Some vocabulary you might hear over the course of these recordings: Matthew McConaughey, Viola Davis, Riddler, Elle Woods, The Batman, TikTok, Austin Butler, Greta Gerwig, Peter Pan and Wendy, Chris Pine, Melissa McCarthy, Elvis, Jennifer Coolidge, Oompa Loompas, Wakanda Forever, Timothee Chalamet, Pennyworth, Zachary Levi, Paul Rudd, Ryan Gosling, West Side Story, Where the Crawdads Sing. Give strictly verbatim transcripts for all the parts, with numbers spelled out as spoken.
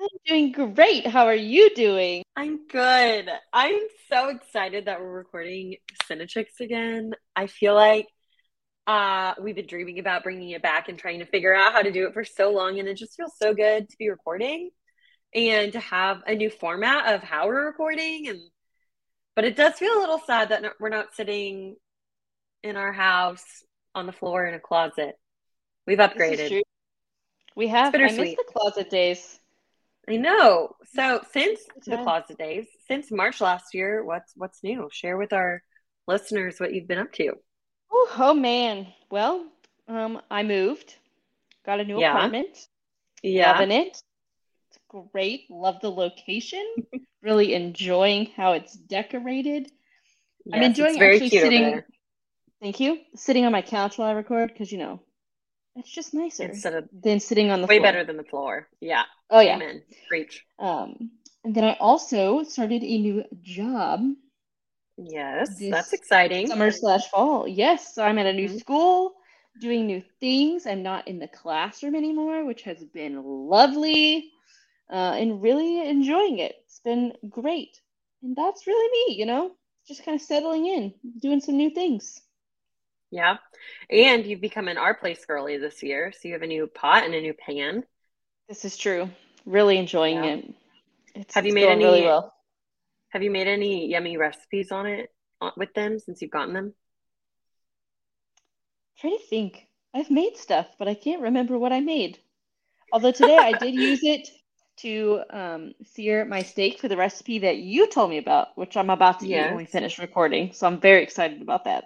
I'm doing great. How are you doing? I'm good. I'm so excited that we're recording Cine Chicks again. I feel like uh, we've been dreaming about bringing it back and trying to figure out how to do it for so long, and it just feels so good to be recording and to have a new format of how we're recording. And but it does feel a little sad that we're not sitting in our house on the floor in a closet. We've upgraded. We have. I miss the closet days. I know. So since the closet days, since March last year, what's what's new? Share with our listeners what you've been up to. Oh, oh man. Well, um, I moved. Got a new yeah. apartment. Yeah. Loving it. It's great. Love the location. Really enjoying how it's decorated. Yes, I'm enjoying it's very actually cute sitting. Over there. Thank you. Sitting on my couch while I record because, you know. It's just nicer Instead of, than sitting on the way floor. Way better than the floor. Yeah. Oh, yeah. Amen. Preach. Um, and then I also started a new job. Yes. That's exciting. Summer slash fall. Yes. So I'm at a new mm-hmm. school doing new things. I'm not in the classroom anymore, which has been lovely uh, and really enjoying it. It's been great. And that's really me, you know, just kind of settling in, doing some new things. Yeah. And you've become an Our Place girly this year. So you have a new pot and a new pan. This is true. Really enjoying yeah. it. It's, have you it's made any, really well. Have you made any yummy recipes on it on, with them since you've gotten them? Try to think. I've made stuff, but I can't remember what I made. Although today I did use it to um, sear my steak for the recipe that you told me about, which I'm about to yes. eat when we finish recording. So I'm very excited about that.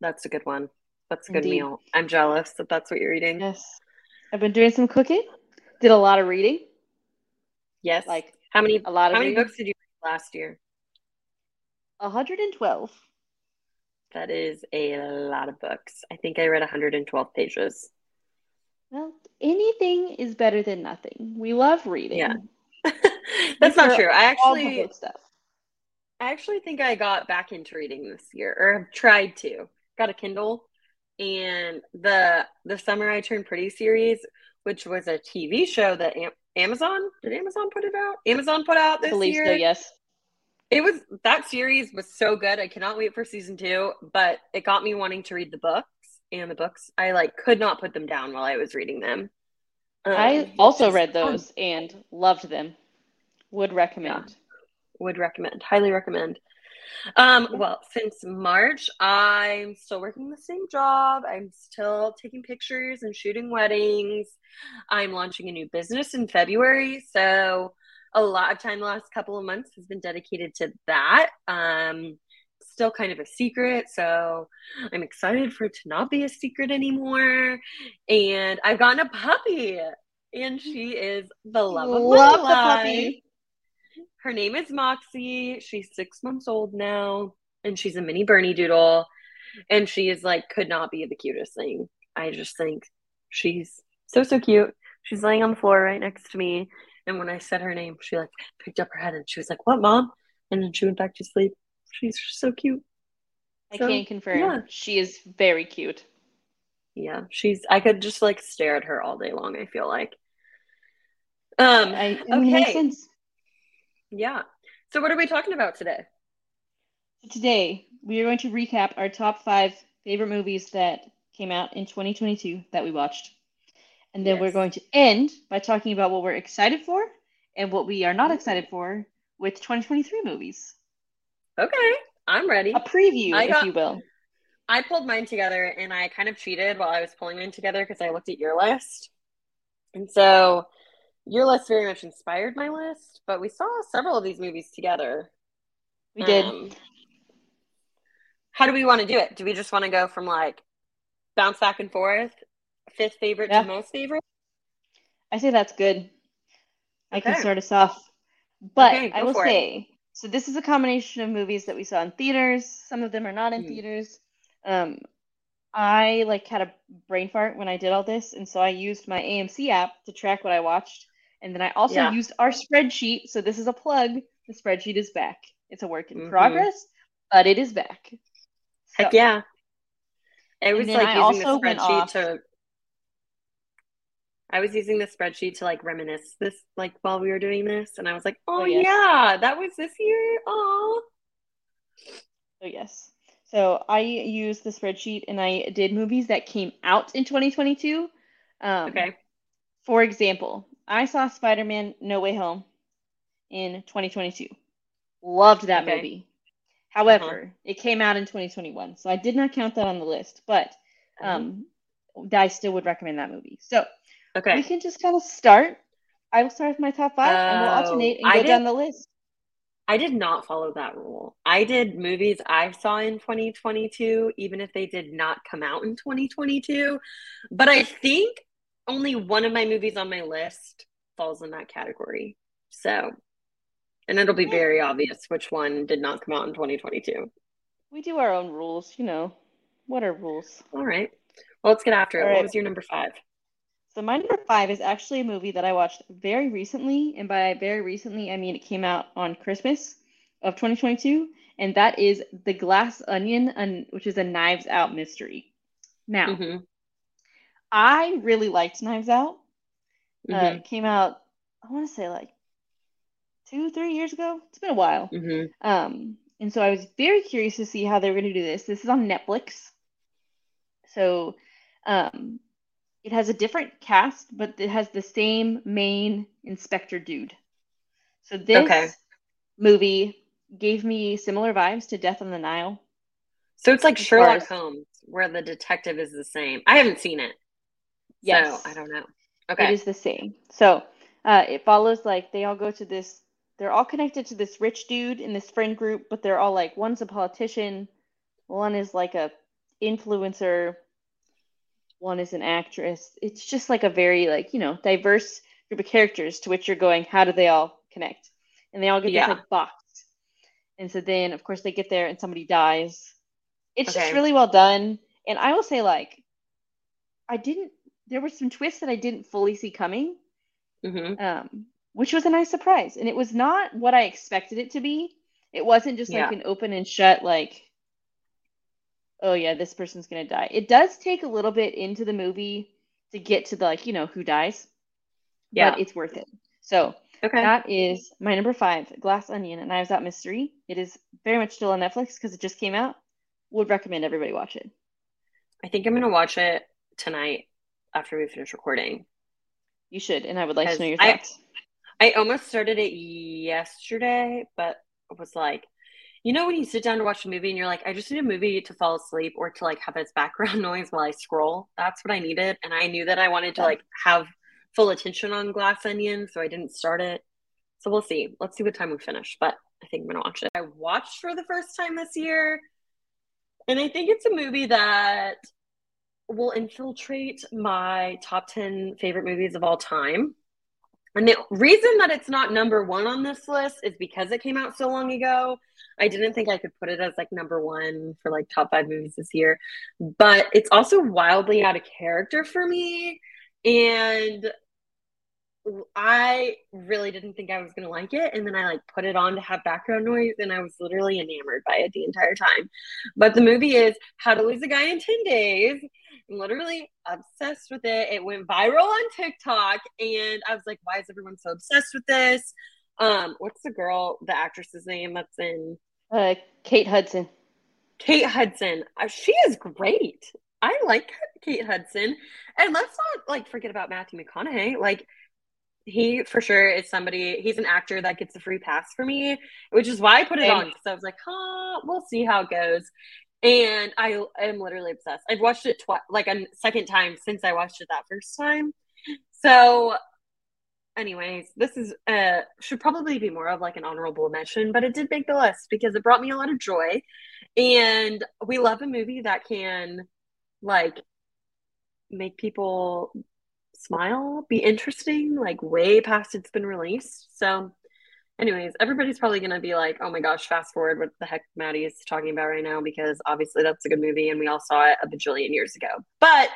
That's a good one. That's a good Indeed. meal. I'm jealous that that's what you're eating. Yes. I've been doing some cooking. Did a lot of reading. Yes. Like how many a lot how of many reading. books did you read last year? one hundred twelve. That is a lot of books. I think I read one hundred twelve pages. Well, anything is better than nothing. We love reading. Yeah. That's not true. I actually stuff. I actually think I got back into reading this year, or have tried to. Got a Kindle, and the the Summer I Turned Pretty series, which was a T V show that Am- Amazon did Amazon put it out. Amazon put out this I believe year. So, yes, it was that series was so good. I cannot wait for season two. But it got me wanting to read the books, and the books I like could not put them down while I was reading them. Um, I also read those um, and loved them. Would recommend. Yeah. Would recommend, highly recommend. Um, well, since March, I'm still working the same job. I'm still taking pictures and shooting weddings. I'm launching a new business in February. So a lot of time the last couple of months has been dedicated to that. Um, still kind of a secret. So I'm excited for it to not be a secret anymore. And I've gotten a puppy. And she is the love of Love my life. The puppy. Her name is Moxie. She's six months old now, and she's a mini Bernie doodle, and she is like could not be the cutest thing. I just think she's so so cute. She's laying on the floor right next to me, and when I said her name, she like picked up her head and she was like, "What, Mom?" And then she went back to sleep. She's just so cute. I so, can confirm yeah. she is very cute. Yeah, she's. I could just like stare at her all day long. I feel like. Um. I, I mean, okay. Makes sense. Yeah. So what are we talking about today? Today, we are going to recap our top five favorite movies that came out in twenty twenty-two that we watched. And then yes. we're going to end by talking about what we're excited for and what we are not excited for with twenty twenty-three movies. Okay. I'm ready. A preview, I got, if you will. I pulled mine together and I kind of cheated while I was pulling mine together because I looked at your list. And so... your list very much inspired my list, but we saw several of these movies together. We did. Um, how do we want to do it? Do we just want to go from, like, bounce back and forth, fifth favorite yeah. to most favorite? I say that's good. Okay. I can start us off. But okay, I will say, So this is a combination of movies that we saw in theaters. Some of them are not in mm. theaters. Um, I like had a brain fart when I did all this, and so I used my A M C app to track what I watched, and then I also yeah. used our spreadsheet. So this is a plug. The spreadsheet is back. It's a work in mm-hmm. progress, but it is back. So. Heck yeah! I was like I using the spreadsheet to. I was using the spreadsheet to like reminisce this, like while we were doing this, and I was like, "Oh, oh yes. yeah, that was this year." Oh. Oh yes. So I used the spreadsheet, and I did movies that came out in twenty twenty-two. Um, okay. For example, I saw Spider-Man: No Way Home in twenty twenty-two. Loved that okay. movie. However, uh-huh. it came out in twenty twenty-one, so I did not count that on the list, but um, uh-huh. I still would recommend that movie. So. Okay. We can just kind of start. I will start with my top five, oh, and we'll alternate and go did, down the list. I did not follow that rule. I did movies I saw in twenty twenty-two, even if they did not come out in twenty twenty-two. But I think only one of my movies on my list falls in that category. So, and it'll be very obvious which one did not come out in twenty twenty-two. We do our own rules, you know. What are rules? All right. Well, let's get after it. All right. What was your number five? So my number five is actually a movie that I watched very recently, and by very recently, I mean it came out on Christmas of twenty twenty-two, and that is The Glass Onion, which is a Knives Out mystery. Now, mm-hmm. I really liked Knives Out. Mm-hmm. Uh, it came out, I want to say like two, three years ago. It's been a while. Mm-hmm. Um, and so I was very curious to see how they were going to do this. This is on Netflix. So... Um, It has a different cast, but it has the same main inspector dude. So this okay. movie gave me similar vibes to Death on the Nile. So it's like Sherlock Holmes, where the detective is the same. I haven't seen it. Yes. So I don't know. Okay. It is the same. So uh, it follows like they all go to this. They're all connected to this rich dude in this friend group, but they're all like one's a politician. One is like a influencer. One is an actress. It's just like a very, like, you know, diverse group of characters to which you're going, how do they all connect? And they all get yeah. this, like, box. And so then, of course, they get there and somebody dies. It's okay. just really well done. And I will say, like, I didn't, there were some twists that I didn't fully see coming, mm-hmm. um, which was a nice surprise. And it was not what I expected it to be. It wasn't just, yeah. like, an open and shut, like, oh yeah, this person's going to die. It does take a little bit into the movie to get to the, like, you know, who dies. Yeah. But it's worth it. So okay. that is my number five, Glass Onion, and Knives Out mystery. It is very much still on Netflix because it just came out. Would recommend everybody watch it. I think I'm going to watch it tonight after we finish recording. You should, and I would like to know your thoughts. I, I almost started it yesterday, but it was like, you know when you sit down to watch a movie and you're like, I just need a movie to fall asleep or to, like, have its background noise while I scroll? That's what I needed. And I knew that I wanted to, like, have full attention on Glass Onion, so I didn't start it. So we'll see. Let's see what time we finish. But I think I'm going to watch it. I watched for the first time this year. And I think it's a movie that will infiltrate my top ten favorite movies of all time. And the reason that it's not number one on this list is because it came out so long ago. I didn't think I could put it as, like, number one for, like, top five movies this year. But it's also wildly out of character for me. And I really didn't think I was going to like it. And then I, like, put it on to have background noise. And I was literally enamored by it the entire time. But the movie is How to Lose a Guy in ten days. I'm literally obsessed with it. It went viral on TikTok. And I was like, why is everyone so obsessed with this? Um, what's the girl, the actress's name that's in? Uh, Kate Hudson. Kate Hudson. Uh, she is great. I like Kate Hudson. And let's not, like, forget about Matthew McConaughey. Like, he for sure is somebody, he's an actor that gets a free pass for me, which is why I put it on. Because I was like, huh, we'll see how it goes. And I am literally obsessed. I've watched it twice, like a second time since I watched it that first time. So... anyways, this is uh should probably be more of, like, an honorable mention, but it did make the list because it brought me a lot of joy. And we love a movie that can, like, make people smile, be interesting, like, way past it's been released. So Anyways, everybody's probably going to be like, oh my gosh, fast forward what the heck Maddie's talking about right now, because obviously that's a good movie and we all saw it a bajillion years ago. But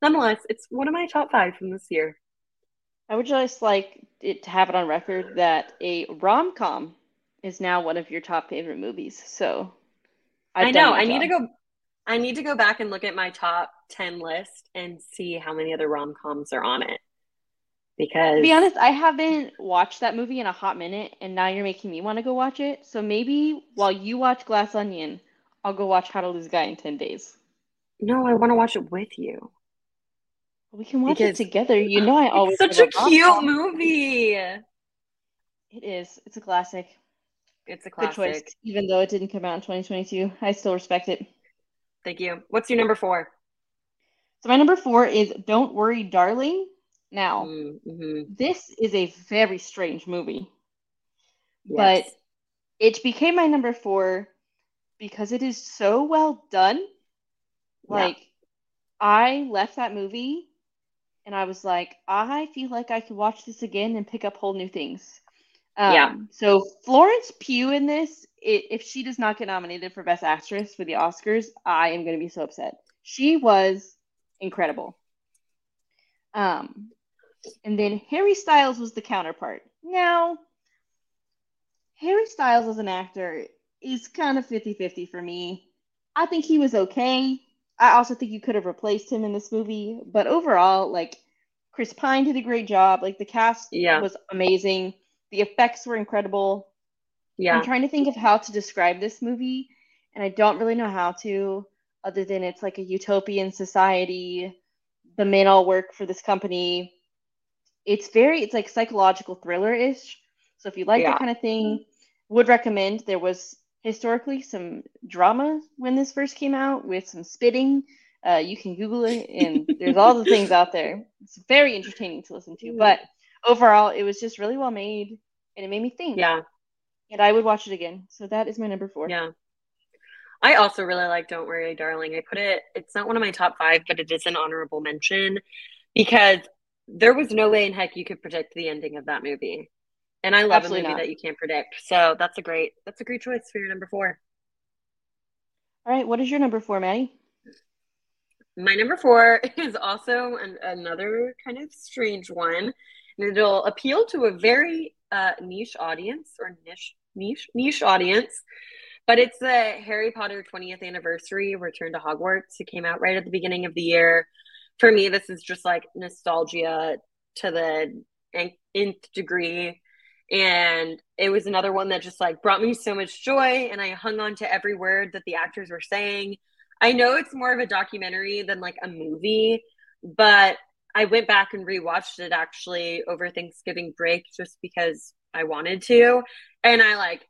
nonetheless, it's one of my top five from this year. I would just like it to have it on record that a rom-com is now one of your top favorite movies. So I've I know I job. need to go. I need to go back and look at my top ten list and see how many other rom-coms are on it. Because to be honest, I haven't watched that movie in a hot minute, and now you're making me want to go watch it. So maybe while you watch Glass Onion, I'll go watch How to Lose a Guy in ten days. No, I want to watch it with you. We can watch because it together. You know I always it's such a cute movie. It is. It's a classic. It's a classic. Good choice. Even though it didn't come out in twenty twenty-two, I still respect it. Thank you. What's your number four? So my number four is Don't Worry Darling. Now, mm-hmm. this is a very strange movie, yes. but it became my number four because it is so well done. Yeah. Like, I left that movie and I was like, I feel like I could watch this again and pick up whole new things. Um, yeah. So Florence Pugh in this, it, if she does not get nominated for Best Actress for the Oscars, I am going to be so upset. She was incredible. Um, and then Harry Styles was the counterpart. Now, Harry Styles as an actor is kind of fifty-fifty for me. I think he was okay. I also think you could have replaced him in this movie. But overall, like, Chris Pine did a great job. Like, the cast yeah. was amazing. The effects were incredible. Yeah. I'm trying to think of how to describe this movie, and I don't really know how to, other than it's like a utopian society. The men all work for this company. It's very, it's like psychological thriller-ish. So if you like yeah. that kind of thing, would recommend. There was historically some drama when this first came out with some spitting. Uh, you can Google it, and there's all the things out there. It's very entertaining to listen to. But overall, it was just really well made, and it made me think. Yeah. And I would watch it again. So that is my number four. Yeah. I also really like Don't Worry, Darling. I put it, it's not one of my top five, but it is an honorable mention because there was no way in heck you could predict the ending of that movie. And I love Absolutely a movie not. that you can't predict. So that's a great, that's a great choice for your number four. All right. What is your number four, Maddie? My number four is also an, another kind of strange one. And it'll appeal to a very uh, niche audience or niche, niche, niche audience. But it's the Harry Potter twentieth anniversary, Return to Hogwarts. It came out right at the beginning of the year. For me, this is just like nostalgia to the nth degree. And it was another one that just like brought me so much joy. And I hung on to every word that the actors were saying. I know it's more of a documentary than like a movie, but I went back and rewatched it actually over Thanksgiving break just because I wanted to. And I like,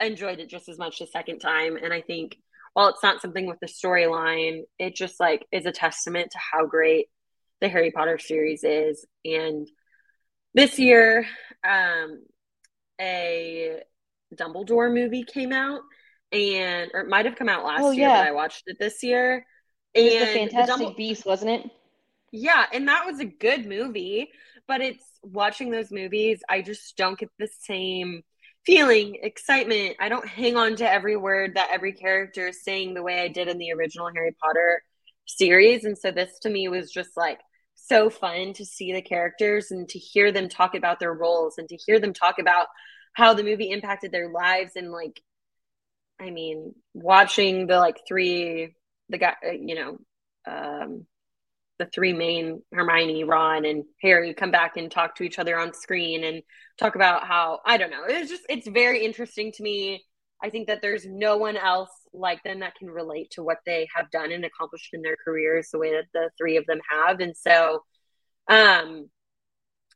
enjoyed it just as much the second time. And I think while it's not something with the storyline, it just like is a testament to how great the Harry Potter series is. And this year um a Dumbledore movie came out, and or it might have come out last oh, year yeah. but I watched it this year. It was and the Fantastic the Dumbledore- Beast, wasn't it? Yeah, and that was a good movie, but it's watching those movies, I just don't get the same feeling, excitement. I don't hang on to every word that every character is saying the way I did in the original Harry Potter series. And so this to me was just like so fun to see the characters and to hear them talk about their roles and to hear them talk about how the movie impacted their lives. And like, I mean, watching the like three, the guy, you know, um, the three main, Hermione, Ron, and Harry, come back and talk to each other on screen and talk about how, I don't know, it's just, it's very interesting to me. I think that there's no one else like them that can relate to what they have done and accomplished in their careers the way that the three of them have. And so, um,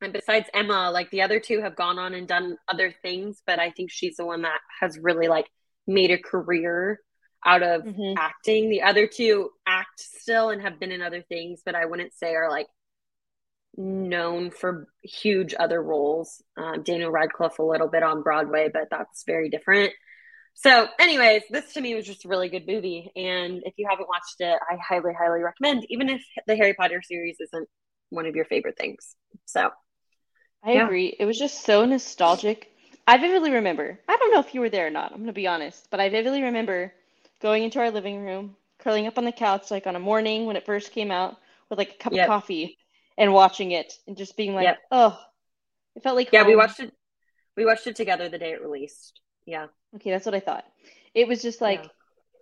and besides Emma, like the other two have gone on and done other things, but I think she's the one that has really like made a career out of mm-hmm. acting. The other two act still and have been in other things, but I wouldn't say are like known for huge other roles. Um, Daniel Radcliffe a little bit on Broadway, but that's very different. So anyways, this to me was just a really good movie. And if you haven't watched it, I highly, highly recommend, even if the Harry Potter series isn't one of your favorite things. So I yeah. agree. It was just so nostalgic. I vividly remember, I don't know if you were there or not, I'm going to be honest, but I vividly remember going into our living room, curling up on the couch, like on a morning when it first came out, with like a cup yep. of coffee and watching it and just being like, yep. oh, it felt like. Yeah, home. we watched it. We watched it together the day it released. Yeah. Okay. That's what I thought. It was just like, yeah.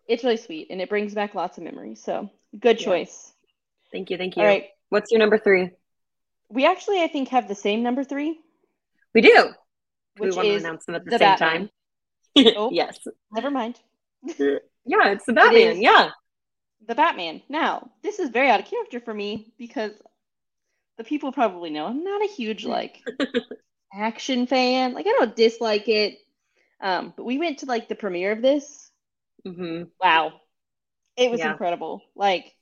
it's really sweet and it brings back lots of memories. So good choice. Yeah. Thank you. Thank you. All right. What's your number three? We actually, I think, have the same number three. We do. Which we want to announce them at the, the same Batman. time. Oh, yes. Never mind. Yeah, it's the Batman. It yeah. The Batman. Now, this is very out of character for me because the people probably know I'm not a huge, like, action fan. Like, I don't dislike it. Um, but we went to, like, the premiere of this. Mm-hmm. Wow. It was yeah. incredible. Like,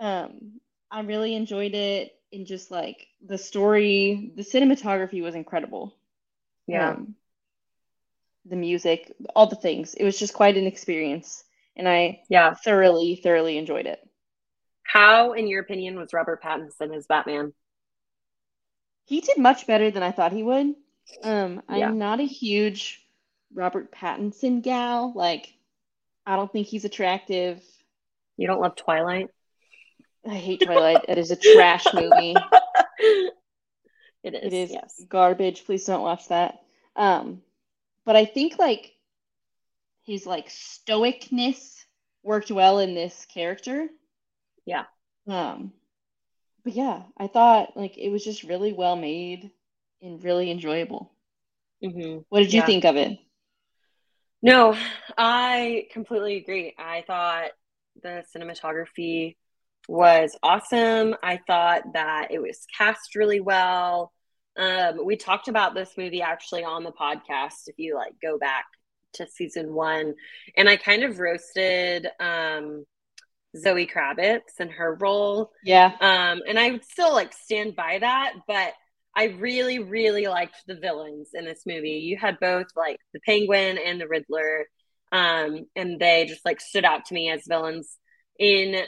um, I really enjoyed it. And just, like, the story, the cinematography was incredible. Yeah. Um, the music, all the things. It was just quite an experience. And I yeah. thoroughly, thoroughly enjoyed it. How, in your opinion, was Robert Pattinson as Batman? He did much better than I thought he would. Um, yeah. I'm not a huge Robert Pattinson gal. Like, I don't think he's attractive. You don't love Twilight? I hate Twilight. It is a trash movie. It is. It is yes. garbage. Please don't watch that. Um, but I think, like, his, like, stoicness worked well in this character. Yeah. Um, but yeah, I thought, like, it was just really well made and really enjoyable. Mm-hmm. What did yeah. you think of it? No, I completely agree. I thought the cinematography was awesome. I thought that it was cast really well. Um, we talked about this movie actually on the podcast, if you like go back to season one. And I kind of roasted um, Zoe Kravitz and her role. Yeah. Um, and I would still like stand by that, but I really, really liked the villains in this movie. You had both like the Penguin and the Riddler. Um, and they just like stood out to me as villains in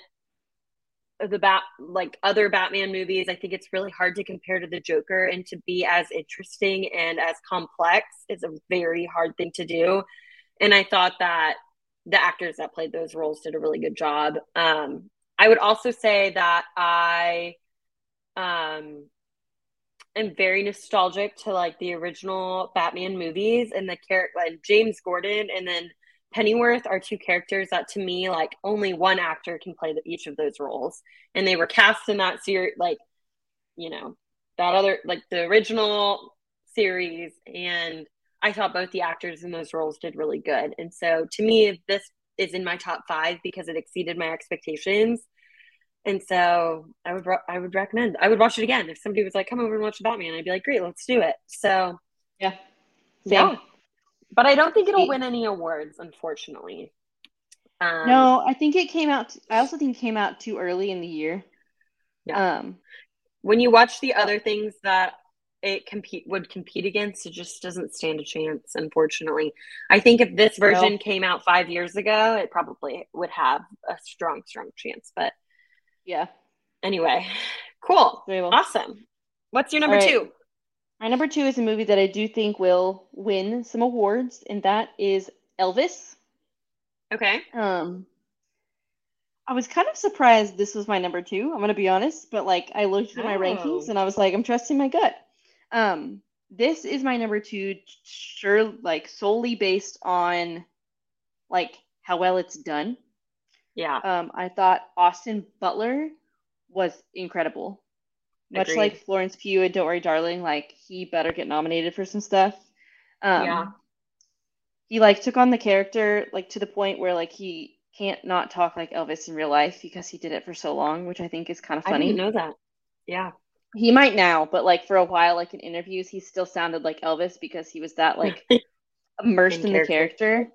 the bat like other Batman movies. I think it's really hard to compare to the Joker and to be as interesting and as complex. It's a very hard thing to do. And I thought that the actors that played those roles did a really good job. Um, I would also say that I um, am very nostalgic to like the original Batman movies and the character like James Gordon and then Pennyworth are two characters that to me like only one actor can play the, each of those roles, and they were cast in that series like you know that other like the original series, and I thought both the actors in those roles did really good. And so to me this is in my top five because it exceeded my expectations, and so I would I would recommend I would watch it again. If somebody was like come over and watch Batman, I'd be like great, let's do it. So yeah yeah, yeah. But I don't think it'll win any awards, unfortunately. Um, no, I think it came out... I also think it came out too early in the year. Yeah. Um, when you watch the other things that it compete would compete against, it just doesn't stand a chance, unfortunately. I think if this version no. came out five years ago, it probably would have a strong, strong chance. But yeah. Anyway. Cool. Well. Awesome. What's your number right. two? My number two is a movie that I do think will win some awards, and that is Elvis. Okay. Um, I was kind of surprised this was my number two. I'm going to be honest, but like I looked at oh. my rankings and I was like, I'm trusting my gut. Um, this is my number two, sure, like solely based on like how well it's done. Yeah. Um, I thought Austin Butler was incredible. Much Agreed. Like Florence Pugh and Don't Worry Darling, like, he better get nominated for some stuff. Um, yeah. He, like, took on the character, like, to the point where, like, he can't not talk like Elvis in real life because he did it for so long, which I think is kind of funny. I didn't know that. Yeah. He might now, but, like, for a while, like, in interviews, he still sounded like Elvis because he was that, like, immersed in, in character. the character.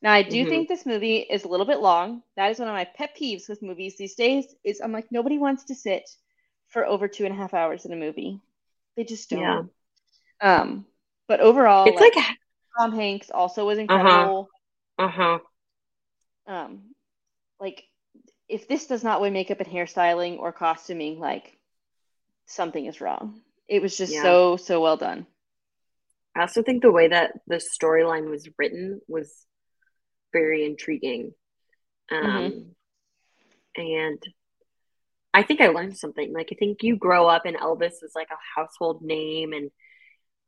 Now, I do mm-hmm. think this movie is a little bit long. That is one of my pet peeves with movies these days is I'm like, nobody wants to sit for over two and a half hours in a movie. They just don't. Yeah. Um, but overall, it's like, like Tom Hanks also was incredible. Uh-huh. uh-huh. Um, like, if this does not win makeup and hairstyling or costuming, like, something is wrong. It was just yeah. so, so well done. I also think the way that the storyline was written was very intriguing. Um, mm-hmm. And I think I learned something. Like, I think you grow up and Elvis is like a household name. And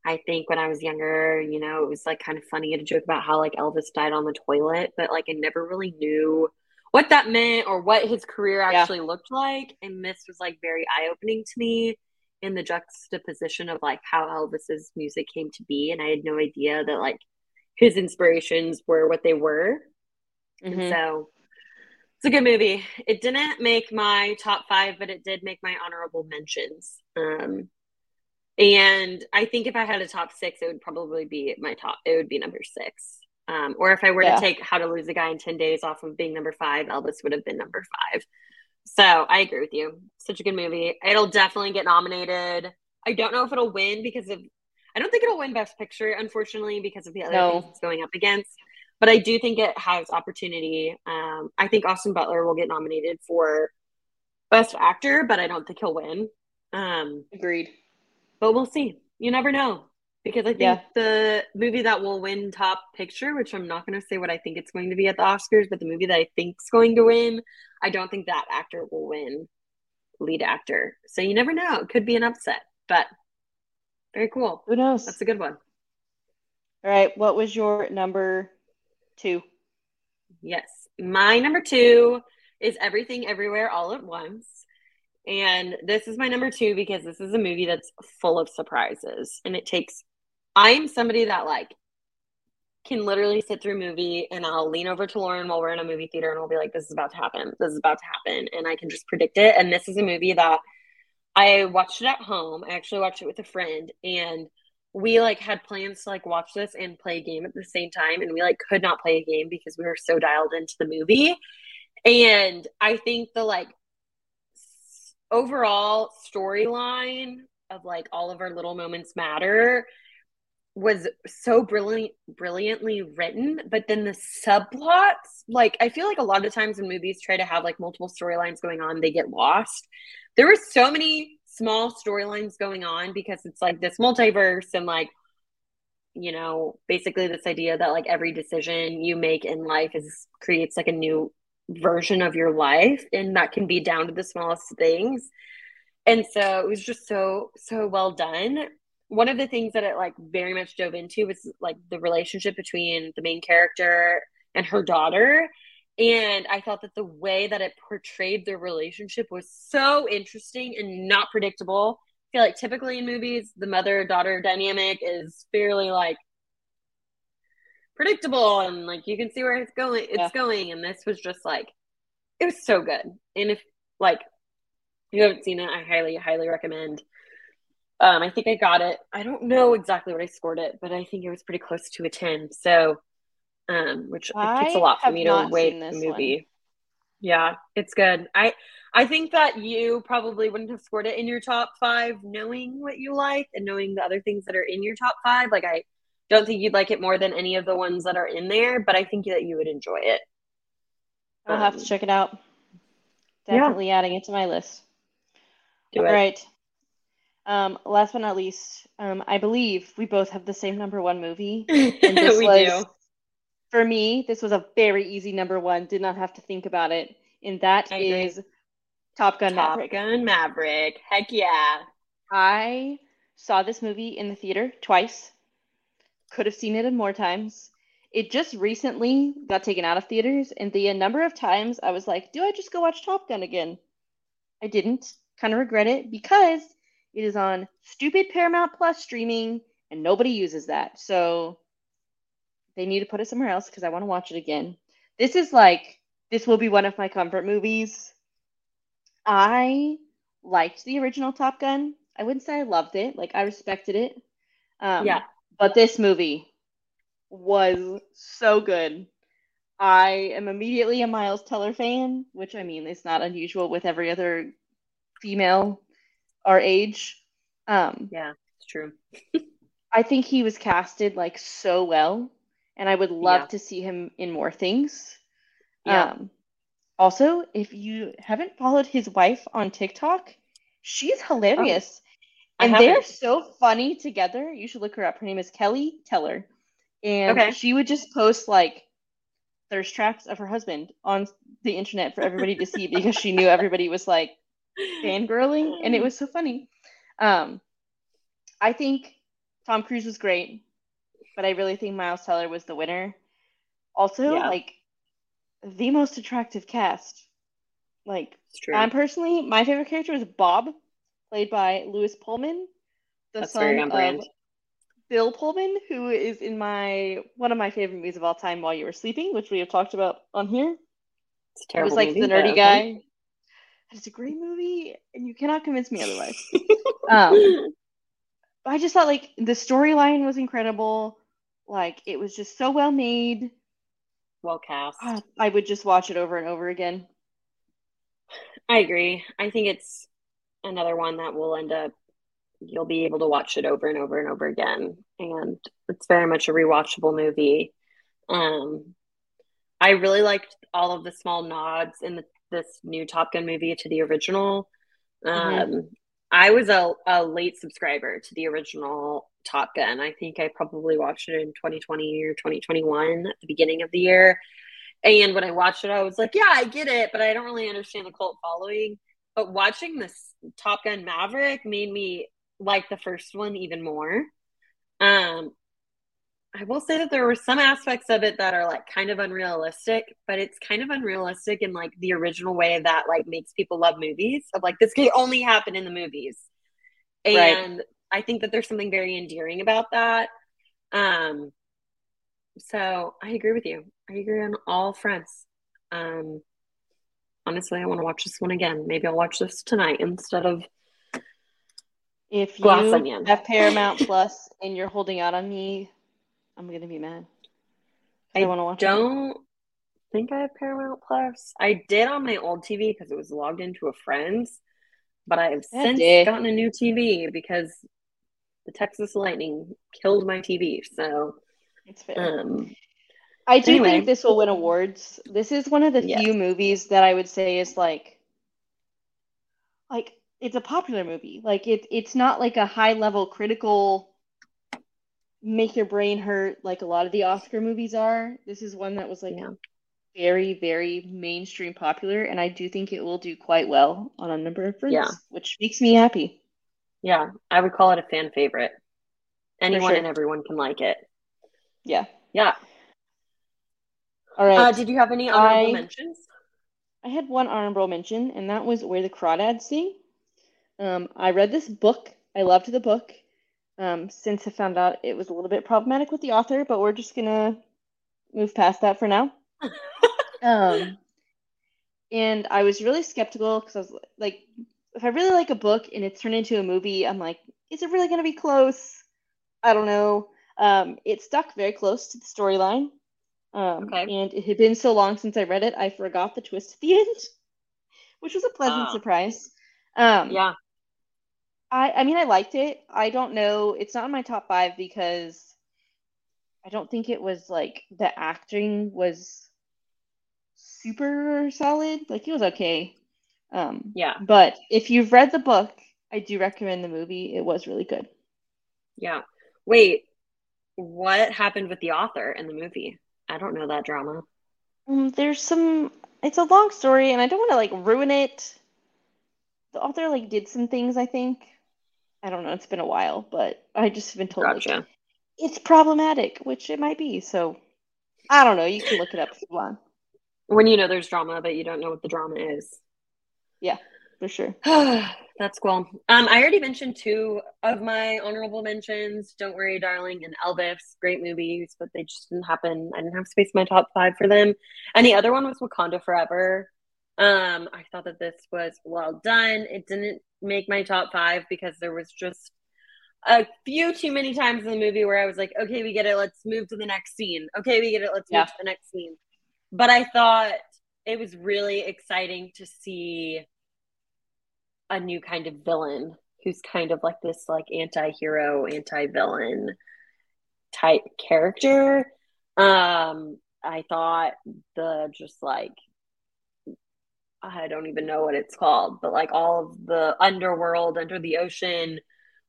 I think when I was younger, you know, it was like kind of funny to joke about how like Elvis died on the toilet, but like I never really knew what that meant or what his career actually yeah. looked like. And this was like very eye-opening to me in the juxtaposition of like how Elvis's music came to be. And I had no idea that like his inspirations were what they were. Mm-hmm. And so it's a good movie. It didn't make my top five, but it did make my honorable mentions. Um, and I think if I had a top six, it would probably be my top. It would be number six. Um, or if I were yeah. to take How to Lose a Guy in ten Days off of being number five, Elvis would have been number five. So I agree with you. Such a good movie. It'll definitely get nominated. I don't know if it'll win because of, I don't think it'll win Best Picture, unfortunately, because of the other no. things it's going up against. But I do think it has opportunity. Um, I think Austin Butler will get nominated for Best Actor, but I don't think he'll win. Um, Agreed. But we'll see. You never know. Because I think yeah. the movie that will win Top Picture, which I'm not going to say what I think it's going to be at the Oscars, but the movie that I think's going to win, I don't think that actor will win lead actor. So you never know. It could be an upset. But very cool. Who knows? That's a good one. All right. What was your number... two? Yes, my number two is Everything Everywhere All at Once, and this is my number two because this is a movie that's full of surprises, and it takes I'm somebody that like can literally sit through a movie and I'll lean over to Lauren while we're in a movie theater and I'll be like, this is about to happen, this is about to happen, and I can just predict it. And this is a movie that I watched it at home. I actually watched it with a friend, and we, like, had plans to, like, watch this and play a game at the same time. And we, like, could not play a game because we were so dialed into the movie. And I think the, like, s- overall storyline of, like, all of our little moments matter was so brilliant, brilliantly written. But then the subplots, like, I feel like a lot of times when movies try to have, like, multiple storylines going on, they get lost. There were so many small storylines going on because it's like this multiverse and like, you know, basically this idea that like every decision you make in life is creates like a new version of your life, and that can be down to the smallest things. And so it was just so so well done. One of the things that it like very much dove into was like the relationship between the main character and her daughter. And I thought that the way that it portrayed their relationship was so interesting and not predictable. I feel like typically in movies, the mother-daughter dynamic is fairly, like, predictable. And, like, you can see where it's going. It's yeah. going. And this was just, like, it was so good. And if, like, you haven't seen it, I highly, highly recommend. Um, I think I got it. I don't know exactly what I scored it, but I think it was pretty close to a ten. So... Um, which it takes a lot for me to rate the movie. One. Yeah, it's good. I I think that you probably wouldn't have scored it in your top five, knowing what you like and knowing the other things that are in your top five. Like, I don't think you'd like it more than any of the ones that are in there, but I think that you would enjoy it. I'll um, have to check it out. Definitely yeah. adding it to my list. Do All it. right. Um, last but not least, um, I believe we both have the same number one movie. And this we was- do. For me, this was a very easy number one. Did not have to think about it. And that I is agree. Top Gun Top Maverick. Top Gun Maverick. Heck yeah. I saw this movie in the theater twice. Could have seen it more times. It just recently got taken out of theaters. And the number of times I was like, do I just go watch Top Gun again? I didn't. Kind of regret it because it is on stupid Paramount Plus streaming and nobody uses that. So... they need to put it somewhere else because I want to watch it again. This is like, this will be one of my comfort movies. I liked the original Top Gun. I wouldn't say I loved it. Like, I respected it. Um, yeah. But this movie was so good. I am immediately a Miles Teller fan, which, I mean, it's not unusual with every other female our age. Um, yeah, it's true. I think he was casted, like, so well. And I would love yeah. to see him in more things. Yeah. Um, also, if you haven't followed his wife on TikTok, she's hilarious. Oh. And they're so funny together. You should look her up. Her name is Kelly Teller. And okay. she would just post, like, thirst traps of her husband on the internet for everybody to see because she knew everybody was, like, fangirling. And it was so funny. Um, I think Tom Cruise was great, but I really think Miles Teller was the winner. Also, yeah. like, the most attractive cast. Like, I'm personally, my favorite character was Bob, played by Louis Pullman, the That's son of brand. Bill Pullman, who is in my one of my favorite movies of all time, While You Were Sleeping, which we have talked about on here. It's a terrible. It was like movie, the nerdy though, guy. Okay. It's a great movie, and you cannot convince me otherwise. um, I just thought like the storyline was incredible. Like it was just so well made, well cast. Uh, I would just watch it over and over again. I agree. I think it's another one that will end up, you'll be able to watch it over and over and over again. And it's very much a rewatchable movie. Um, I really liked all of the small nods in the, this new Top Gun movie to the original. Um, mm-hmm. I was a, a late subscriber to the original Top Gun. I think I probably watched it in twenty twenty or twenty twenty-one at the beginning of the year. And when I watched it, I was like, yeah, I get it, but I don't really understand the cult following. But watching this Top Gun Maverick made me like the first one even more. Um, I will say that there were some aspects of it that are like kind of unrealistic, but it's kind of unrealistic in like the original way that like makes people love movies. Of like, this could only happen in the movies. And right. I think that there's something very endearing about that. Um, so I agree with you. I agree on all fronts. Um, honestly, I want to watch this one again. Maybe I'll watch this tonight instead of if you Glass Onion. Have Paramount Plus and you're holding out on me, I'm gonna be mad. I, I want to watch. Don't it. Think I have Paramount Plus. I did on my old T V because it was logged into a friend's, but I have that since did. gotten a new T V because the Texas lightning killed my T V. So it's fair. Um, I do anyway. think this will win awards. This is one of the yes. few movies that I would say is like, like it's a popular movie. Like it, it's not like a high level critical, make your brain hurt like a lot of the Oscar movies are. This is one that was like yeah. very, very mainstream popular, and I do think it will do quite well on a number of fronts, yeah. which makes me happy. Yeah, I would call it a fan favorite. Anyone sure. and everyone can like it. Yeah, yeah. All right. Uh, did you have any honorable I, mentions? I had one honorable mention, and that was Where the Crawdads Sing. Um, I read this book. I loved the book. Um, since I found out it was a little bit problematic with the author, but we're just gonna move past that for now. um, and I was really skeptical because I was like, if I really like a book and it's turned into a movie, I'm like, is it really gonna be close? I don't know. Um, it stuck very close to the storyline. Um, okay. And it had been so long since I read it, I forgot the twist at the end, which was a pleasant uh, surprise. Um, yeah. I, I mean, I liked it. I don't know. It's not in my top five because I don't think it was, like, the acting was super solid. Like, it was okay. Um, yeah. But if you've read the book, I do recommend the movie. It was really good. Yeah. Wait, what happened with the author in the movie? I don't know that drama. Um, there's some, it's a long story, and I don't want to, like, ruin it. The author, like, did some things, I think. I don't know. It's been a while, but I just have been told gotcha. like, it's problematic, which it might be. So, I don't know. You can look it up if you want. When you know there's drama, but you don't know what the drama is. Yeah, for sure. That's cool. Um, I already mentioned two of my honorable mentions, Don't Worry Darling and Elvis. Great movies, but they just didn't happen. I didn't have space in my top five for them. And the other one was Wakanda Forever. Um, I thought that this was well done. It didn't make my top five because there was just a few too many times in the movie where I was like, okay, we get it. Let's move to the next scene. Okay, we get it. Let's yeah. move to the next scene. But I thought it was really exciting to see a new kind of villain who's kind of like this like anti-hero, anti-villain type character. Um, I thought the just like I don't even know what it's called, but like all of the underworld under the ocean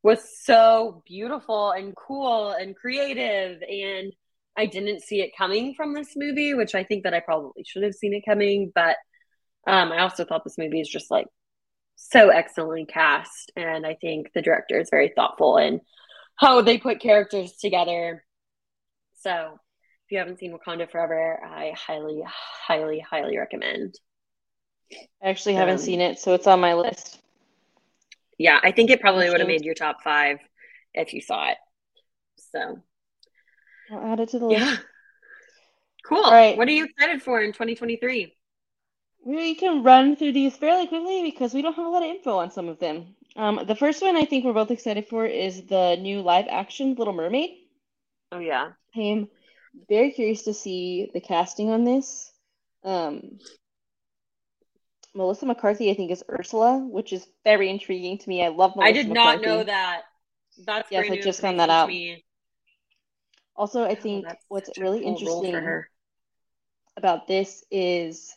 was so beautiful and cool and creative. And I didn't see it coming from this movie, which I think that I probably should have seen it coming. But um, I also thought this movie is just like so excellently cast. And I think the director is very thoughtful in how they put characters together. So if you haven't seen Wakanda Forever, I highly, highly, highly recommend. I actually haven't um, seen it, so it's on my list. Yeah, I think it probably would have made your top five if you saw it. So I'll add it to the list. Yeah. Cool. All right. What are you excited for in twenty twenty-three? We can run through these fairly quickly because we don't have a lot of info on some of them. Um, the first one I think we're both excited for is the new live-action Little Mermaid. Oh, yeah. I am very curious to see the casting on this. Um, Melissa McCarthy, I think, is Ursula, which is very intriguing to me. I love Melissa McCarthy. I did McCarthy. not know that. That's yes, I just found that out. Me. Also, I think oh, what's really cool interesting about this is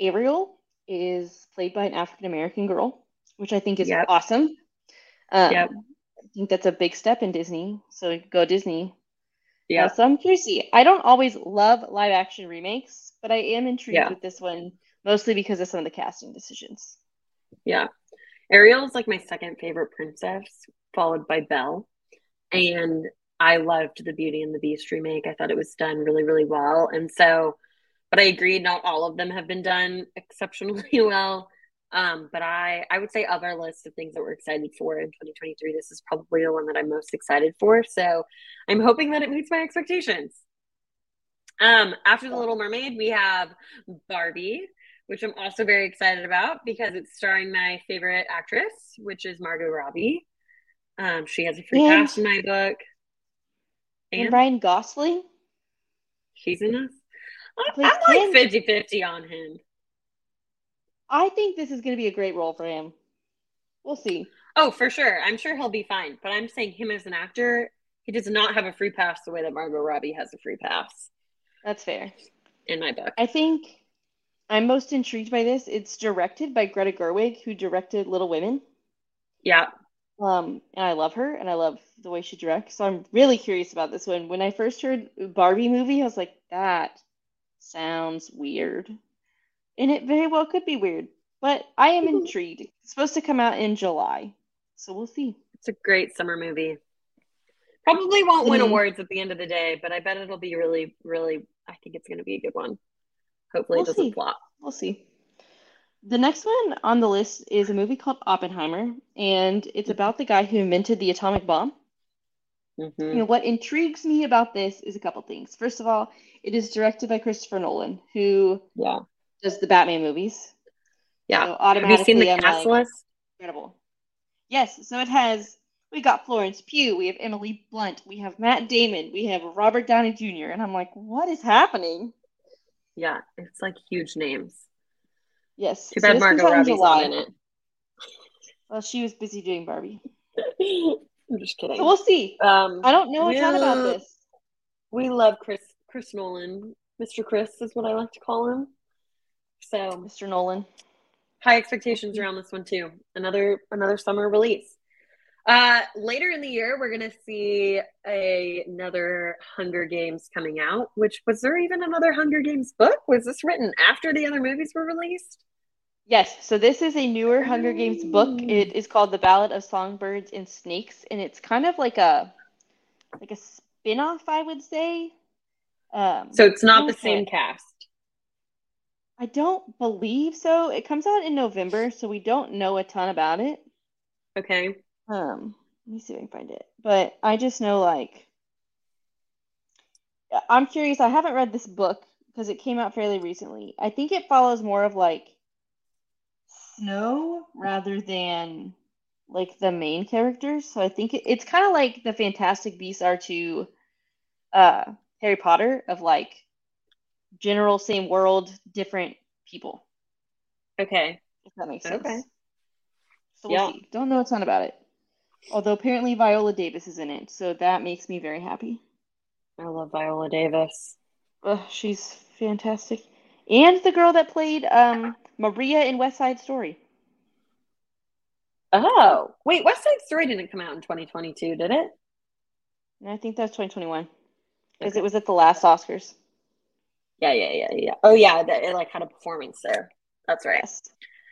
Ariel is played by an African-American girl, which I think is yep. awesome. Um, yep. I think that's a big step in Disney. So go Disney. Yeah. Uh, so I'm curious. I don't always love live action remakes, but I am intrigued yeah. with this one, mostly because of some of the casting decisions. Yeah. Ariel is like my second favorite princess, followed by Belle. And I loved the Beauty and the Beast remake. I thought it was done really, really well. And so, but I agree, not all of them have been done exceptionally well. Um, but I, I would say of our list of things that we're excited for in twenty twenty-three, this is probably the one that I'm most excited for. So I'm hoping that it meets my expectations. Um, after The Little Mermaid, we have Barbie, which I'm also very excited about because it's starring my favorite actress, which is Margot Robbie. Um, she has a free and, pass in my book. And, and Ryan Gosling. She's in us. I'm like fifty-fifty on him. I think this is going to be a great role for him. We'll see. Oh, for sure. I'm sure he'll be fine. But I'm saying him as an actor, he does not have a free pass the way that Margot Robbie has a free pass. That's fair. In my book. I think I'm most intrigued by this. It's directed by Greta Gerwig, who directed Little Women. Yeah. Um, and I love her, and I love the way she directs. So I'm really curious about this one. When I first heard Barbie movie, I was like, that sounds weird. And it very well could be weird, but I am intrigued. It's supposed to come out in July, so we'll see. It's a great summer movie. Probably won't win mm-hmm. awards at the end of the day, but I bet it'll be really, really, I think it's going to be a good one. Hopefully we'll it doesn't see. flop. We'll see. The next one on the list is a movie called Oppenheimer, and it's about the guy who invented the atomic bomb. Mm-hmm. You know, what intrigues me about this is a couple things. First of all, it is directed by Christopher Nolan, who... yeah. Just the Batman movies. Yeah. So automatically, have you seen the I'm cast like, list? Incredible. Yes. So it has, we got Florence Pugh. We have Emily Blunt. We have Matt Damon. We have Robert Downey Junior And I'm like, what is happening? Yeah. It's like huge names. Yes. Too bad so Margot Robbie's not in it. Well, she was busy doing Barbie. I'm just kidding. So we'll see. Um, I don't know a ton about this. We love Chris, Chris Nolan. Mister Chris is what I like to call him. So, Mister Nolan, high expectations around this one too. Another another summer release. Uh, later in the year, we're gonna see a, another Hunger Games coming out. Which was there even another Hunger Games book? Was this written after the other movies were released? Yes. So this is a newer Hunger Games book. It is called The Ballad of Songbirds and Snakes, and it's kind of like a like a spin-off, I would say. Um, so it's not the same cast. I don't believe so. It comes out in November, so we don't know a ton about it. Okay. Um, let me see if I can find it. But I just know, like, I'm curious. I haven't read this book because it came out fairly recently. I think it follows more of, like, Snow rather than, like, the main characters. So I think it, it's kind of like the Fantastic Beasts are to uh, Harry Potter of, like, general same world, different people. Okay. If that makes sense. Okay. So we'll yeah. see. Don't know a ton about it. Although apparently Viola Davis is in it, so that makes me very happy. I love Viola Davis. Ugh, she's fantastic. And the girl that played um, Maria in West Side Story. Oh, wait, West Side Story didn't come out in twenty twenty-two, did it? No, I think that was twenty twenty-one. Because okay. It was at the last Oscars. Yeah, yeah, yeah, yeah. Oh, yeah, the, it like had a performance there. That's right. Yes.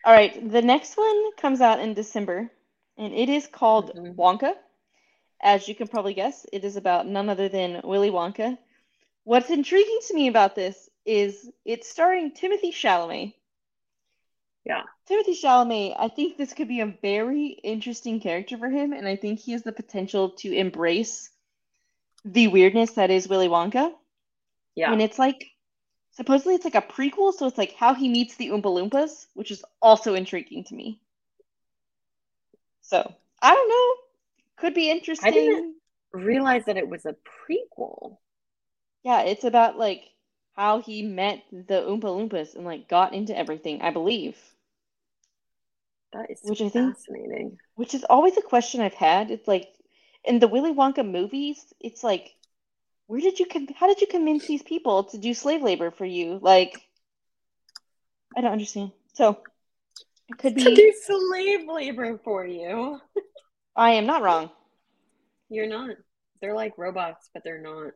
All right, the next one comes out in December, and it is called mm-hmm. Wonka. As you can probably guess, it is about none other than Willy Wonka. What's intriguing to me about this is it's starring Timothee Chalamet. Yeah. Timothee Chalamet, I think this could be a very interesting character for him, and I think he has the potential to embrace the weirdness that is Willy Wonka. Yeah. And it's like, supposedly it's like a prequel, so it's like how he meets the Oompa Loompas, which is also intriguing to me. So, I don't know. Could be interesting. I didn't realize that it was a prequel. Yeah, it's about, like, how he met the Oompa Loompas and, like, got into everything, I believe. That is which I think, fascinating. Which is always a question I've had. It's like, in the Willy Wonka movies, it's like, where did you, how did you convince these people to do slave labor for you? Like, I don't understand. So, it could be. To do slave labor for you. I am not wrong. You're not. They're like robots, but they're not.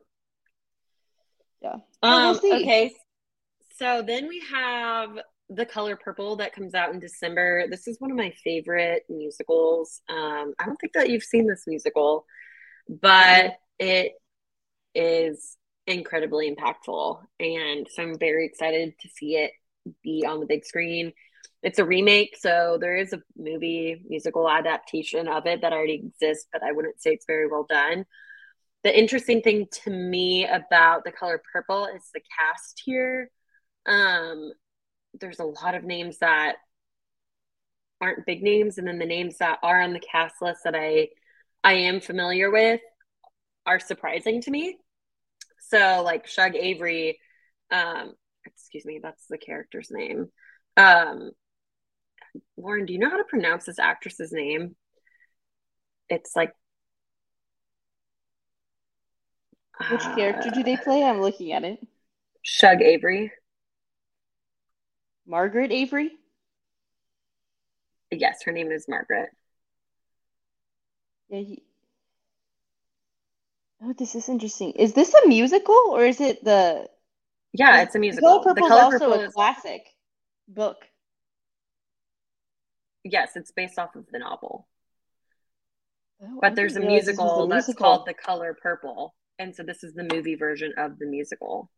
Yeah. Um, okay. So then we have The Color Purple that comes out in December. This is one of my favorite musicals. Um, I don't think that you've seen this musical, but it is incredibly impactful. And so I'm very excited to see it be on the big screen. It's a remake, so there is a movie musical adaptation of it that already exists, but I wouldn't say it's very well done. The interesting thing to me about The Color Purple is the cast here. Um, there's a lot of names that aren't big names, and then the names that are on the cast list that I I am familiar with are surprising to me. So, like, Shug Avery, um, excuse me, that's the character's name. Um, Lauren, do you know how to pronounce this actress's name? It's like, which character do they play? I'm looking at it. Shug Avery. Margaret Avery? Yes, her name is Margaret. Yeah, he... Oh, this is interesting. Is this a musical or is it the... Yeah, it's a musical. The Color Purple, the Color Purple is also a classic book. Yes, it's based off of the novel. Oh, but there's a musical that's musical. called The Color Purple. And so this is the movie version of the musical.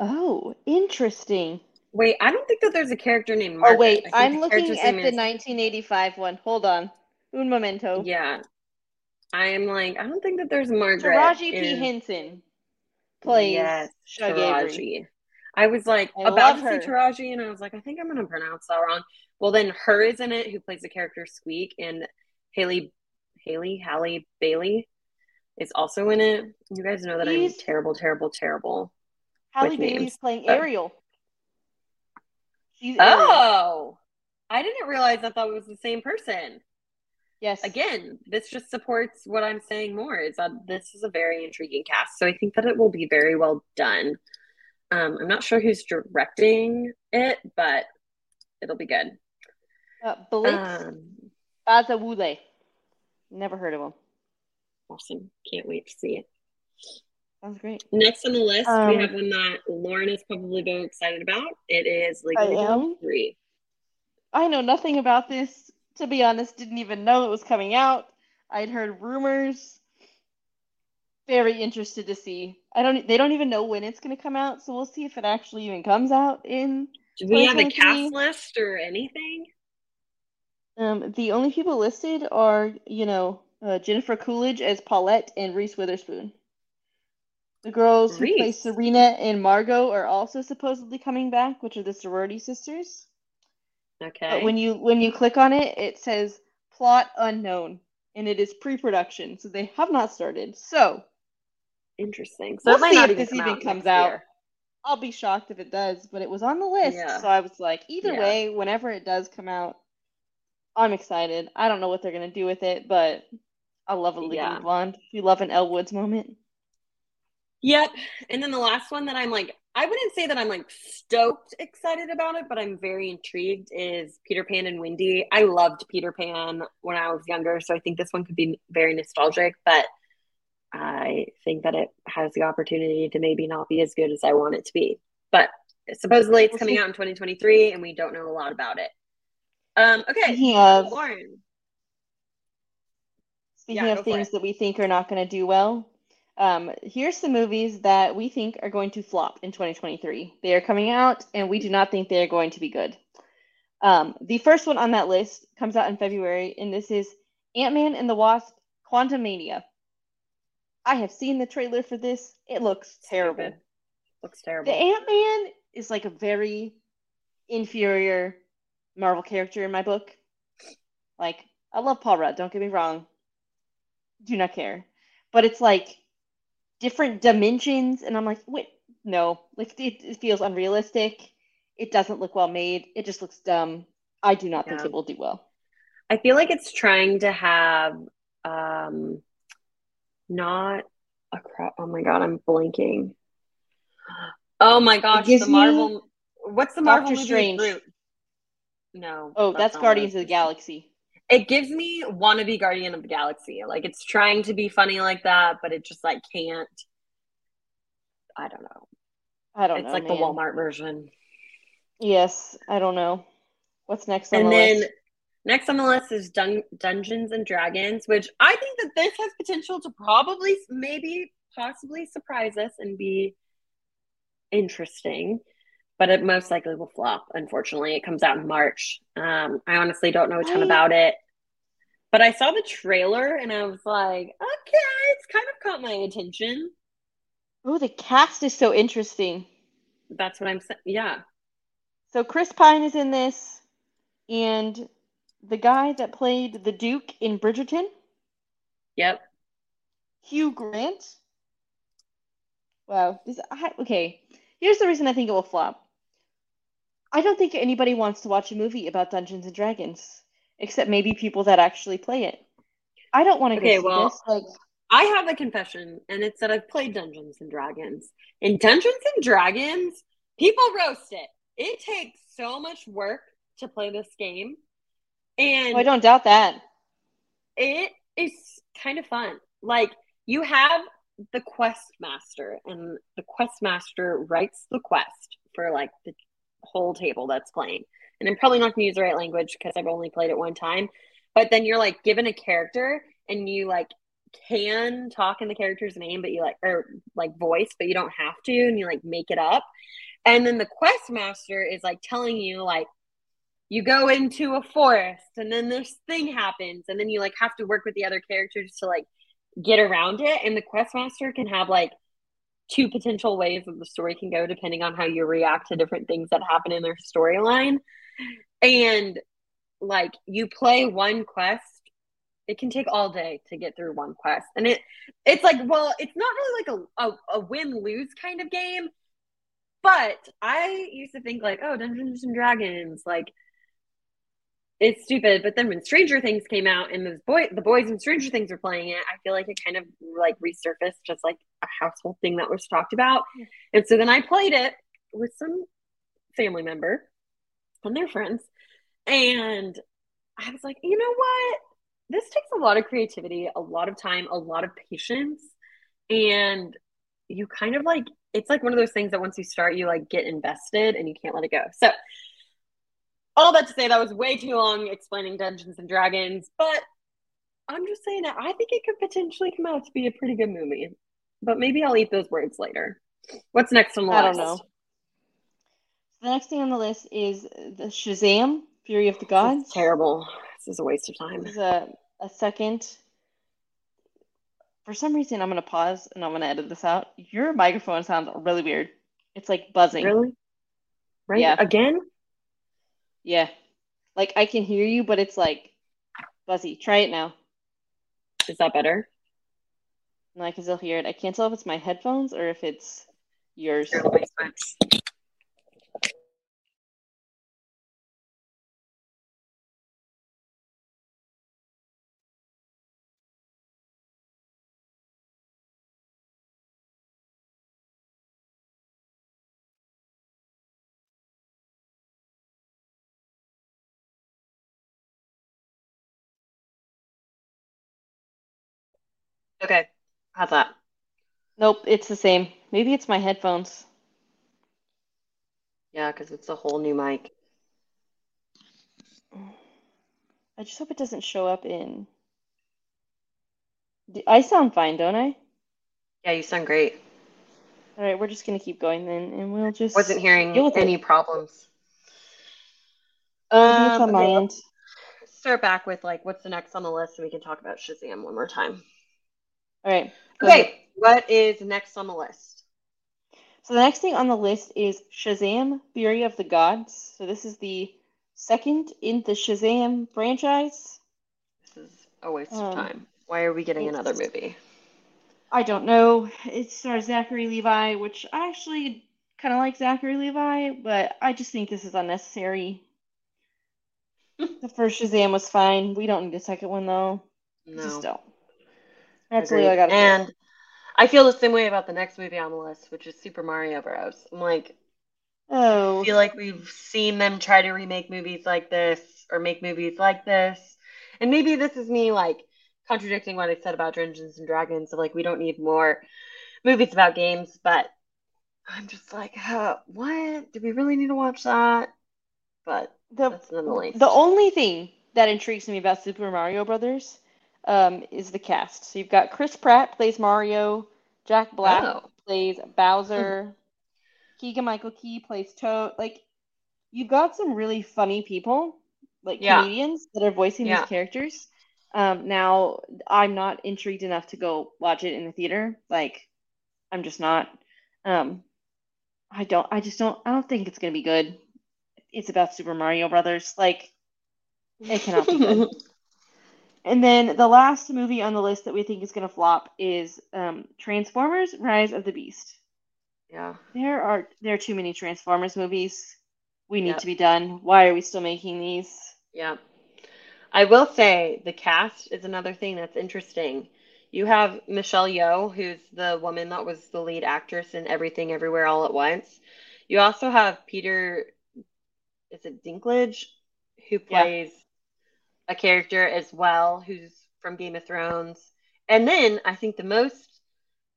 Oh, interesting. Wait, I don't think that there's a character named Margaret. Oh, wait, I'm looking at the is... nineteen eighty-five one. Hold on. Un momento. Yeah. I'm like, I don't think that there's Margaret. Taraji in... P. Henson plays yes, Shug Avery. I was like, I about to her. say Taraji, and I was like, I think I'm going to pronounce that wrong. Well, then her is in it, who plays the character Squeak, and Haley, Haley, Halle Bailey is also in it. You guys know that He's, I'm terrible, terrible, terrible. Halle Bailey's playing but... Ariel. She's oh! Ariel. I didn't realize I thought it was the same person. Yes. Again, this just supports what I'm saying more, is that this is a very intriguing cast. So I think that it will be very well done. Um, I'm not sure who's directing it, but it'll be good. Uh, Blitz um, Bazawule. Never heard of him. Awesome. Can't wait to see it. Sounds great. Next on the list, um, we have one that Lauren is probably very excited about. It is Legally three. I know nothing about this. To be honest, didn't even know it was coming out. I'd heard rumors. Very interested to see. I don't. They don't even know when it's going to come out, so we'll see if it actually even comes out in. Do we have a cast list or anything? Um, the only people listed are, you know, Uh, Jennifer Coolidge as Paulette and Reese Witherspoon. The girls Reese. who play Serena and Margot are also supposedly coming back, which are the sorority sisters. Okay. But when you when you click on it, it says plot unknown, and it is pre-production, so they have not started. So interesting. So we'll it might see not if even this even comes out. Year. I'll be shocked if it does, but it was on the list, yeah. so I was like, either yeah. way, whenever it does come out, I'm excited. I don't know what they're gonna do with it, but. I love a Legally yeah. Blonde. We love an Elle Woods moment. Yep. And then the last one that I'm like, I wouldn't say that I'm like stoked excited about it, but I'm very intrigued is Peter Pan and Wendy. I loved Peter Pan when I was younger, so I think this one could be very nostalgic, but I think that it has the opportunity to maybe not be as good as I want it to be. But supposedly it's coming out in twenty twenty-three and we don't know a lot about it. Um, okay. Yeah. Lauren. Speaking yeah, of things that we think are not going to do well, um, here's some movies that we think are going to flop in twenty twenty-three. They are coming out, and we do not think they are going to be good. Um, the first one on that list comes out in February, and this is Ant-Man and the Wasp: Quantumania. I have seen the trailer for this. It looks terrible. It looks terrible. The Ant-Man is like a very inferior Marvel character in my book. Like, I love Paul Rudd, don't get me wrong. Do not care, but it's like different dimensions, and I'm like, wait, no, like it, it feels unrealistic. It doesn't look well made. It just looks dumb. I do not yeah. think it will do well. I feel like it's trying to have um, not a crap. Oh my god, I'm blanking. Oh my gosh, the Marvel. What's the Marvel movie? Doctor Strange. No. Oh, that's, that's Guardians of the Galaxy. It gives me wannabe Guardian of the Galaxy. Like, it's trying to be funny like that, but it just, like, can't. I don't know. I don't it's know, It's like man. the Walmart version. Yes, I don't know. What's next on and the list? And then next on the list is Dun- Dungeons and Dragons, which I think that this has potential to probably, maybe, possibly surprise us and be interesting. But it most likely will flop, unfortunately. It comes out in March. Um, I honestly don't know a ton I... about it. But I saw the trailer, and I was like, okay, it's kind of caught my attention. Oh, the cast is so interesting. That's what I'm saying. Yeah. So Chris Pine is in this, and the guy that played the Duke in Bridgerton. Yep. Hugh Grant. Wow. This, I, okay. Here's the reason I think it will flop. I don't think anybody wants to watch a movie about Dungeons and Dragons, except maybe people that actually play it. I don't want to okay, go see well, this. Like, I have a confession, and it's that I've played Dungeons and Dragons. In Dungeons and Dragons, people roast it. It takes so much work to play this game, and well, I don't doubt that. It is kind of fun. Like, you have the quest master, and the quest master writes the quest for like the whole table that's playing. And I'm probably not going to use the right language because I've only played it one time, but then you're like given a character, and you like can talk in the character's name, but you like, or like voice, but you don't have to, and you like make it up. And then the quest master is like telling you, like, you go into a forest, and then this thing happens, and then you like have to work with the other characters to like get around it. And the questmaster can have like two potential ways that the story can go depending on how you react to different things that happen in their storyline. And like, you play one quest, it can take all day to get through one quest. And it it's like, well, it's not really like a, a, a win-lose kind of game, but I used to think like, oh, Dungeons and Dragons, like, it's stupid. But then when Stranger Things came out, and those boy, the boys in Stranger Things were playing it, I feel like it kind of like resurfaced, just like a household thing that was talked about. And so then I played it with some family member and their friends, and I was like, you know what? This takes a lot of creativity, a lot of time, a lot of patience, and you kind of like, it's like one of those things that once you start, you like get invested and you can't let it go. So all that to say, that was way too long explaining Dungeons and Dragons, but I'm just saying that I think it could potentially come out to be a pretty good movie, but maybe I'll eat those words later. What's next on the list? I don't know. The next thing on the list is the Shazam, Fury of the Gods. This is terrible. This is a waste of time. This is a, a second. For some reason, I'm going to pause and I'm going to edit this out. Your microphone sounds really weird. It's like buzzing. Really? Right? Yeah. Again? Yeah. Like, I can hear you, but it's like buzzy. Try it now. Is that better? No, I can still hear it. I can't tell if it's my headphones or if it's yours. Okay, how's that? Nope, it's the same. Maybe it's my headphones. Yeah, because it's a whole new mic. I just hope it doesn't show up in. D- I sound fine, don't I? Yeah, you sound great. All right, we're just gonna keep going then, and we'll just. Wasn't hearing any it. problems. Um, it's on my end. Start back with like, what's the next on the list, and we can talk about Shazam one more time. All right. Okay, ahead. What is next on the list? So the next thing on the list is Shazam: Fury of the Gods. So this is the second in the Shazam franchise. This is a waste um, of time. Why are we getting another movie? I don't know. It stars Zachary Levi, which I actually kind of like Zachary Levi, but I just think this is unnecessary. The first Shazam was fine. We don't need a second one, though. No. Just don't. That's all I got to say. And I feel the same way about the next movie on the list, which is Super Mario Bros. I'm like, oh. I feel like we've seen them try to remake movies like this or make movies like this. And maybe this is me, like, contradicting what I said about Dungeons and Dragons. So, like, we don't need more movies about games. But I'm just like, oh, what? Do we really need to watch that? But the, that's none the least. The only thing that intrigues me about Super Mario Brothers um, is the cast. So you've got Chris Pratt plays Mario, Jack Black oh. plays Bowser, mm-hmm. Keegan-Michael Key plays Toad. Like, you've got some really funny people, like yeah. comedians, that are voicing yeah. these characters. Um, now, I'm not intrigued enough to go watch it in the theater. Like, I'm just not. Um, I don't. I just don't. I don't think it's gonna be good. It's about Super Mario Brothers. Like, it cannot be good. And then the last movie on the list that we think is going to flop is um, Transformers: Rise of the Beast. Yeah. There are there are too many Transformers movies. We need yep. to be done. Why are we still making these? Yeah. I will say the cast is another thing that's interesting. You have Michelle Yeoh, who's the woman that was the lead actress in Everything Everywhere All at Once. You also have Peter... Is it Dinklage, who plays yeah. a character as well, who's from Game of Thrones? And then I think the most,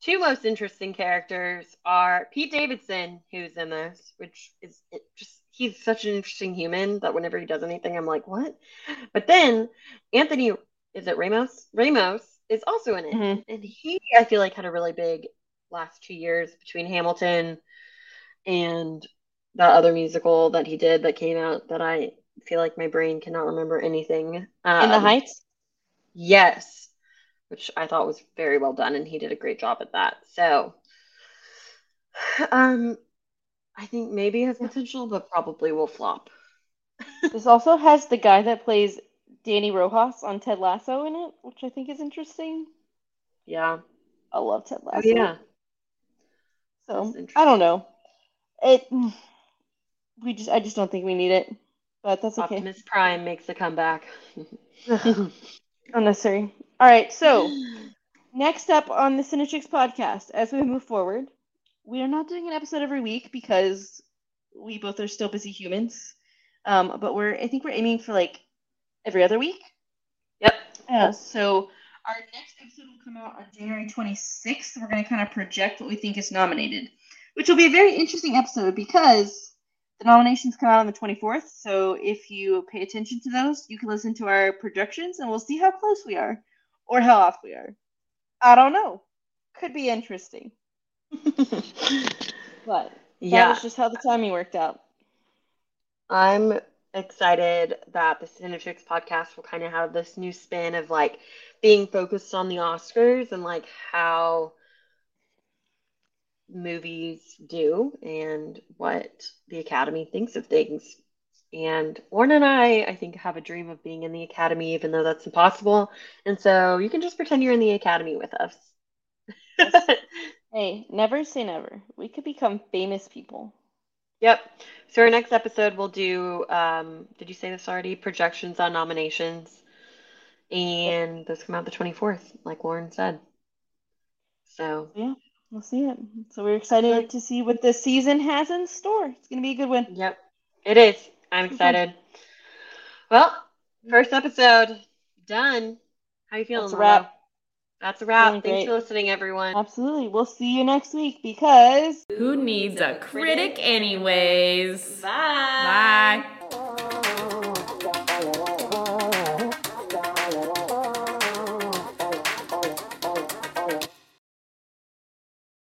two most interesting characters are Pete Davidson, who's in this, which is it just, he's such an interesting human that whenever he does anything, I'm like, what? But then Anthony, is it Ramos? Ramos is also in it. Mm-hmm. And he, I feel like, had a really big last two years between Hamilton and that other musical that he did that came out that I feel like my brain cannot remember anything. In um, the Heights? Yes. Which I thought was very well done, and he did a great job at that. So, um, I think maybe has potential, but probably will flop. This also has the guy that plays Danny Rojas on Ted Lasso in it, which I think is interesting. Yeah. I love Ted Lasso. Oh, yeah. So, I don't know. It... We just, I just don't think we need it, but that's okay. Optimus Prime makes a comeback. Unnecessary. All right, so next up on the Cine Chicks podcast, as we move forward, we are not doing an episode every week because we both are still busy humans. Um, but we're, I think we're aiming for like every other week. Yep. Uh, so our next episode will come out on January twenty-sixth. We're going to kind of project what we think is nominated, which will be a very interesting episode because the nominations come out on the twenty-fourth, so if you pay attention to those, you can listen to our projections, and we'll see how close we are, or how off we are. I don't know. Could be interesting. But yeah. That was just how the timing worked out. I'm excited that the Cine Chicks podcast will kind of have this new spin of, like, being focused on the Oscars and, like, how movies do and what the Academy thinks of things. And Warren and I, I think, have a dream of being in the Academy, even though that's impossible. And so you can just pretend you're in the Academy with us. Hey, never say never. We could become famous people. Yep. So our next episode we'll do, um, did you say this already? Projections on nominations. And those come out the twenty-fourth, like Warren said. So. Yeah. We'll see it. So we're excited to see what this season has in store. It's going to be a good one. Yep. It is. I'm excited. Well, first episode done. How are you feeling? That's a wrap. That's a wrap. Really Thanks great. for listening, everyone. Absolutely. We'll see you next week because... Who needs a critic anyways? Bye.